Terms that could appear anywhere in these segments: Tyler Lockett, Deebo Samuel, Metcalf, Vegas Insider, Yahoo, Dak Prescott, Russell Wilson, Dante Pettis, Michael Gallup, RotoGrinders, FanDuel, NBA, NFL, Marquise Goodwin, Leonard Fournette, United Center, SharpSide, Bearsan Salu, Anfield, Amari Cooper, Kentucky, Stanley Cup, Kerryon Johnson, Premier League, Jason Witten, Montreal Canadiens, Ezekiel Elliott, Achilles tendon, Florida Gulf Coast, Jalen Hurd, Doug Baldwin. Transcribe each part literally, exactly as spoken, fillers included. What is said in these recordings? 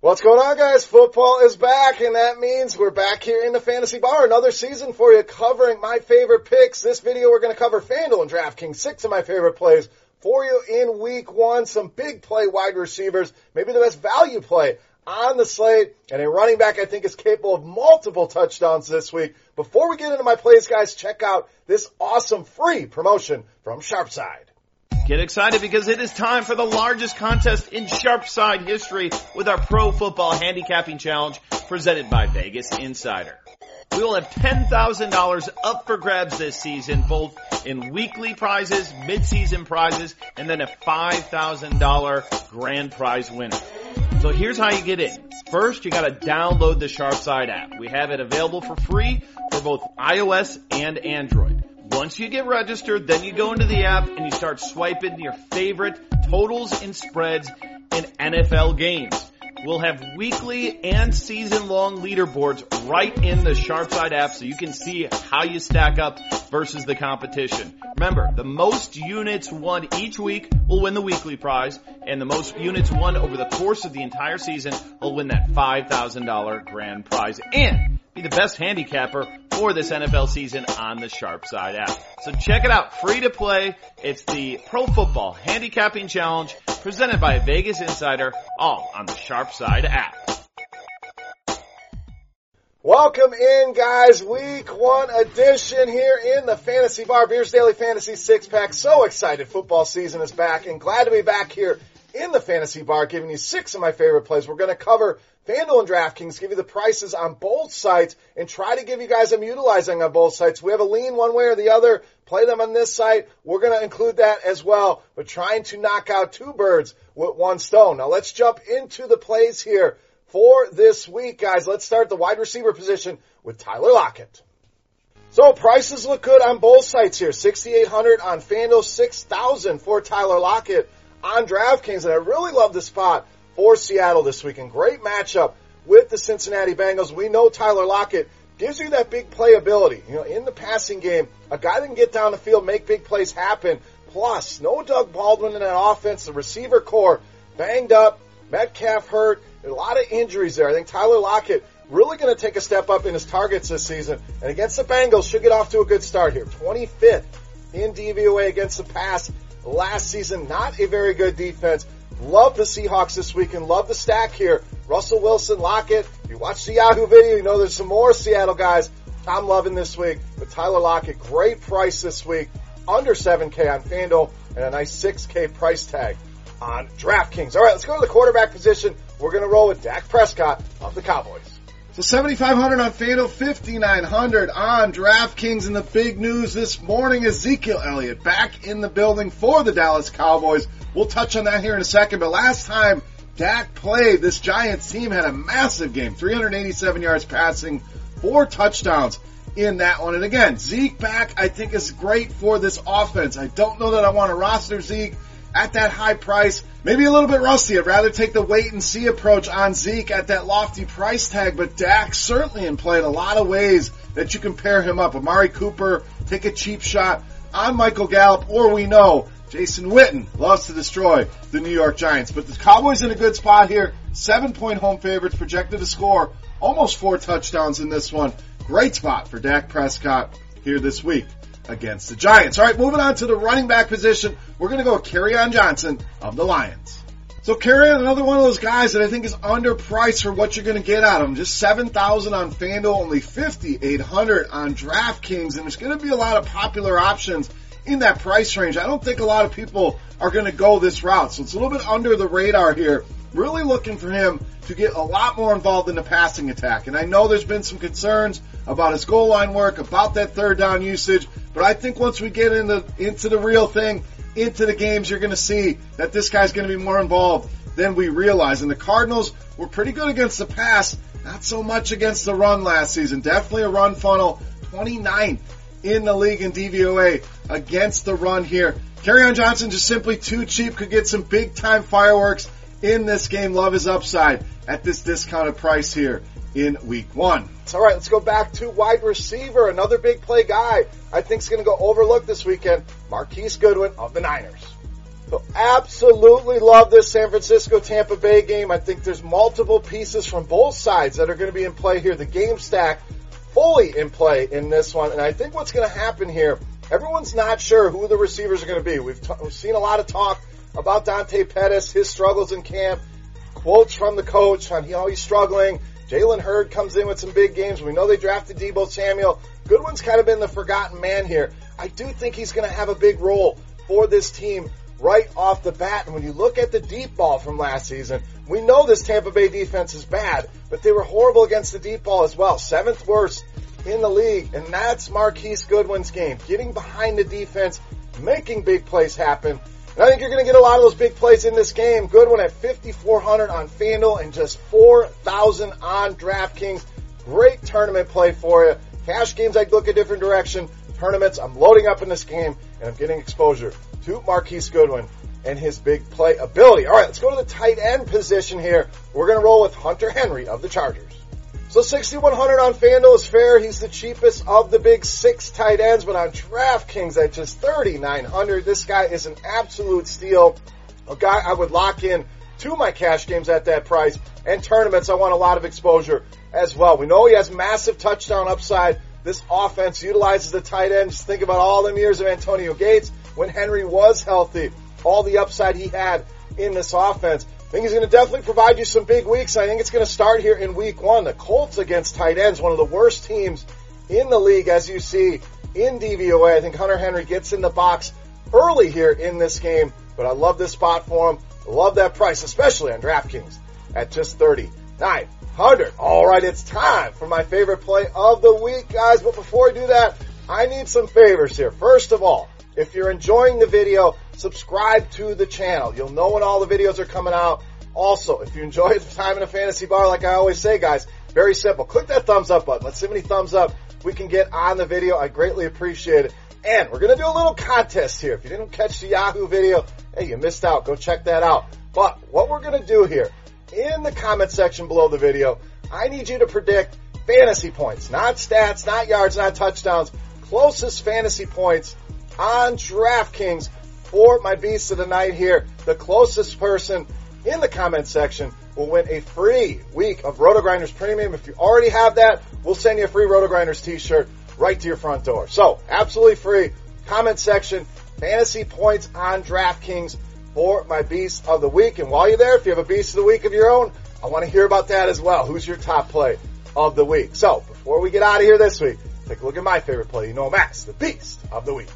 What's going on, guys? Football is back, and that means we're back here in the Fantasy Bar. Another season for you covering my favorite picks. This video, we're going to cover FanDuel and DraftKings, six of my favorite plays for you in week one. Some big play wide receivers, maybe the best value play on the slate, and a running back I think is capable of multiple touchdowns this week. Before we get into my plays, guys, check out this awesome free promotion from SharpSide. Get excited because it is time for the largest contest in SharpSide history with our Pro Football Handicapping Challenge presented by Vegas Insider. We will have ten thousand dollars up for grabs this season, both in weekly prizes, mid-season prizes, and then a five thousand dollars grand prize winner. So here's how you get in. First, you gotta download the SharpSide app. We have it available for free for both iOS and Android. Once you get registered, then you go into the app and you start swiping your favorite totals and spreads in N F L games. We'll have weekly and season-long leaderboards right in the SharpSide app so you can see how you stack up versus the competition. Remember, the most units won each week will win the weekly prize, and the most units won over the course of the entire season will win that five thousand dollars grand prize and be the best handicapper for this N F L season on the SharpSide app. So check it out, free to play. It's the Pro Football Handicapping Challenge presented by Vegas Insider, all on the SharpSide app. Welcome in, guys. Week one edition here in the Fantasy Bar, Beer's Daily Fantasy Six Pack. So excited, football season is back, and glad to be back here in the Fantasy Bar, giving you six of my favorite plays. We're going to cover FanDuel and DraftKings, give you the prices on both sites, and try to give you guys them utilizing on both sites. We have a lean one way or the other. Play them on this site. We're going to include that as well, but trying to knock out two birds with one stone. Now let's jump into the plays here for this week, guys. Let's start the wide receiver position with Tyler Lockett. So prices look good on both sites here. sixty-eight hundred dollars on FanDuel, six thousand dollars for Tyler Lockett on DraftKings, and I really love the spot for Seattle this weekend. Great matchup with the Cincinnati Bengals. We know Tyler Lockett gives you that big playability. You know, in the passing game, a guy that can get down the field, make big plays happen. Plus, no Doug Baldwin in that offense. The receiver core banged up. Metcalf hurt. A lot of injuries there. I think Tyler Lockett really going to take a step up in his targets this season. And against the Bengals, should get off to a good start here. twenty-fifth in D V O A against the pass last season. Not a very good defense. Love the Seahawks this weekend. Love the stack here. Russell Wilson, Lockett. If you watch the Yahoo video, you know there's some more Seattle guys I'm loving this week. But Tyler Lockett, great price this week. Under seven K on FanDuel and a nice six K price tag on DraftKings. All right, let's go to the quarterback position. We're going to roll with Dak Prescott of the Cowboys. So seventy-five hundred on FanDuel, fifty-nine hundred on DraftKings. And the big news this morning, Ezekiel Elliott back in the building for the Dallas Cowboys. We'll touch on that here in a second, but last time Dak played, this Giants team had a massive game. three hundred eighty-seven yards passing, four touchdowns. in that one. And again, Zeke back, I think, is great for this offense. I don't know that I want to roster Zeke at that high price. Maybe a little bit rusty. I'd rather take the wait and see approach on Zeke at that lofty price tag, but Dak certainly in play in a lot of ways that you can pair him up. Amari Cooper, take a cheap shot on Michael Gallup, or we know Jason Witten loves to destroy the New York Giants. But the Cowboys in a good spot here. Seven-point home favorites, projected to score almost four touchdowns in this one. Great spot for Dak Prescott here this week against the Giants. All right, moving on to the running back position. We're going to go with Kerryon Johnson of the Lions. So Kerryon, another one of those guys that I think is underpriced for what you're going to get out of him. Just seven thousand on FanDuel, only fifty-eight hundred on DraftKings, and there's going to be a lot of popular options in that price range. I don't think a lot of people are going to go this route, so it's a little bit under the radar here. Really looking for him to get a lot more involved in the passing attack. And I know there's been some concerns about his goal line work, about that third down usage, but I think once we get into, into the real thing, into the games, you're going to see that this guy's going to be more involved than we realize. And the Cardinals were pretty good against the pass, not so much against the run last season. Definitely a run funnel, twenty-ninth in the league in D V O A against the run here. Kerryon Johnson just simply too cheap, could get some big-time fireworks in this game. Love his upside at this discounted price here in week one. All right, let's go back to wide receiver. Another big play guy I think is going to go overlooked this weekend, Marquise Goodwin of the Niners. So absolutely love this San Francisco-Tampa Bay game. I think there's multiple pieces from both sides that are going to be in play here. The game stack fully in play in this one. And I think what's going to happen here, everyone's not sure who the receivers are going to be. We've, t- we've seen a lot of talk about Dante Pettis, his struggles in camp, quotes from the coach on how he's struggling. Jalen Hurd comes in with some big games. We know they drafted Deebo Samuel. Goodwin's kind of been the forgotten man here. I do think he's going to have a big role for this team right off the bat. And when you look at the deep ball from last season, we know this Tampa Bay defense is bad, but they were horrible against the deep ball as well. Seventh worst in the league, and that's Marquise Goodwin's game. Getting behind the defense, making big plays happen. And I think you're going to get a lot of those big plays in this game. Goodwin at fifty-four hundred on FanDuel and just four thousand on DraftKings. Great tournament play for you. Cash games, I'd look a different direction. Tournaments, I'm loading up in this game, and I'm getting exposure to Marquise Goodwin and his big play ability. All right, let's go to the tight end position here. We're going to roll with Hunter Henry of the Chargers. So sixty-one hundred on FanDuel is fair. He's the cheapest of the big six tight ends, but on DraftKings at just thirty-nine hundred, this guy is an absolute steal. A guy I would lock in to my cash games at that price, and tournaments I want a lot of exposure as well. We know he has massive touchdown upside. This offense utilizes the tight end. Just think about all them years of Antonio Gates when Henry was healthy, all the upside he had in this offense. I think he's going to definitely provide you some big weeks. I think it's going to start here in week one. The Colts against tight ends, one of the worst teams in the league, as you see in D V O A. I think Hunter Henry gets in the box early here in this game, but I love this spot for him. Love that price, especially on DraftKings at just thirty-nine hundred. All right, it's time for my favorite play of the week, guys. But before I do that, I need some favors here. First of all, if you're enjoying the video, subscribe to the channel. You'll know when all the videos are coming out. Also, if you enjoy the time in a fantasy bar, like I always say, guys, very simple. Click that thumbs up button. Let's see how many thumbs up we can get on the video. I greatly appreciate it. And we're going to do a little contest here. If you didn't catch the Yahoo video, hey, you missed out. Go check that out. But what we're going to do here, in the comment section below the video, I need you to predict fantasy points, not stats, not yards, not touchdowns, closest fantasy points on DraftKings for my Beast of the Night here. The closest person in the comment section will win a free week of RotoGrinders Premium. If you already have that, we'll send you a free RotoGrinders t-shirt right to your front door. So, absolutely free. Comment section, fantasy points on DraftKings for my Beast of the Week. And while you're there, if you have a Beast of the Week of your own, I want to hear about that as well. Who's your top play of the week? So, before we get out of here this week, take a look at my favorite play. You know him as the Beast of the Week.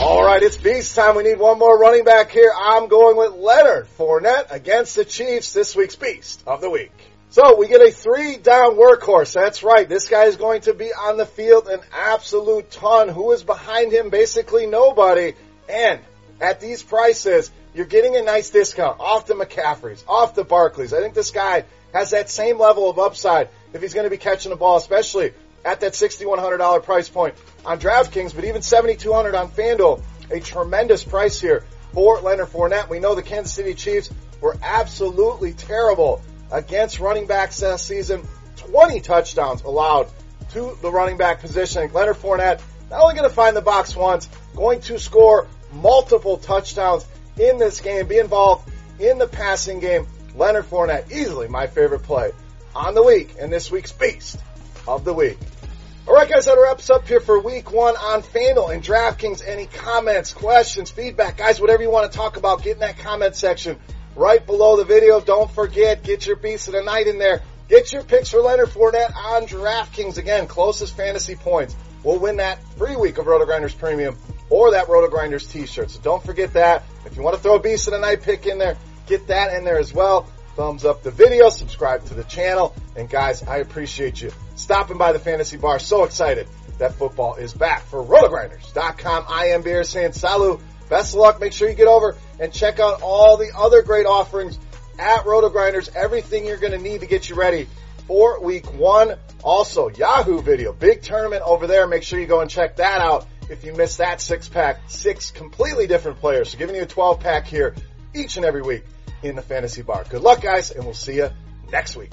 All right, it's Beast time. We need one more running back here. I'm going with Leonard Fournette against the Chiefs, this week's Beast of the Week. So we get a three-down workhorse. That's right. This guy is going to be on the field an absolute ton. Who is behind him? Basically nobody. And at these prices, you're getting a nice discount off the McCaffreys, off the Barclays. I think this guy has that same level of upside if he's going to be catching the ball, especially at that six thousand one hundred dollars price point on DraftKings, but even seven thousand two hundred dollars on FanDuel, a tremendous price here for Leonard Fournette. We know the Kansas City Chiefs were absolutely terrible against running backs this season. twenty touchdowns allowed to the running back position. Leonard Fournette not only going to find the box once, going to score multiple touchdowns in this game, be involved in the passing game. Leonard Fournette, easily my favorite play on the week and this week's Beast of the Week. All right, guys, that wraps up here for week one on FanDuel and DraftKings. Any comments, questions, feedback, guys, whatever you want to talk about, get in that comment section right below the video. Don't forget, get your Beast of the Night in there. Get your picks for Leonard Fournette on DraftKings. Again, closest fantasy points will win that free week of RotoGrinders Premium or that RotoGrinders t-shirt. So don't forget that. If you want to throw a Beast of the Night pick in there, get that in there as well. Thumbs up the video, subscribe to the channel, and guys, I appreciate you stopping by the Fantasy Bar. So excited that football is back. For Roto Grinders dot com, I am Bearsan Salu. Best of luck. Make sure you get over and check out all the other great offerings at RotoGrinders, everything you're going to need to get you ready for week one. Also, Yahoo video, big tournament over there. Make sure you go and check that out if you missed that six-pack. Six completely different players. So giving you a twelve-pack here each and every week in the Fantasy Bar. Good luck, guys, and we'll see you next week.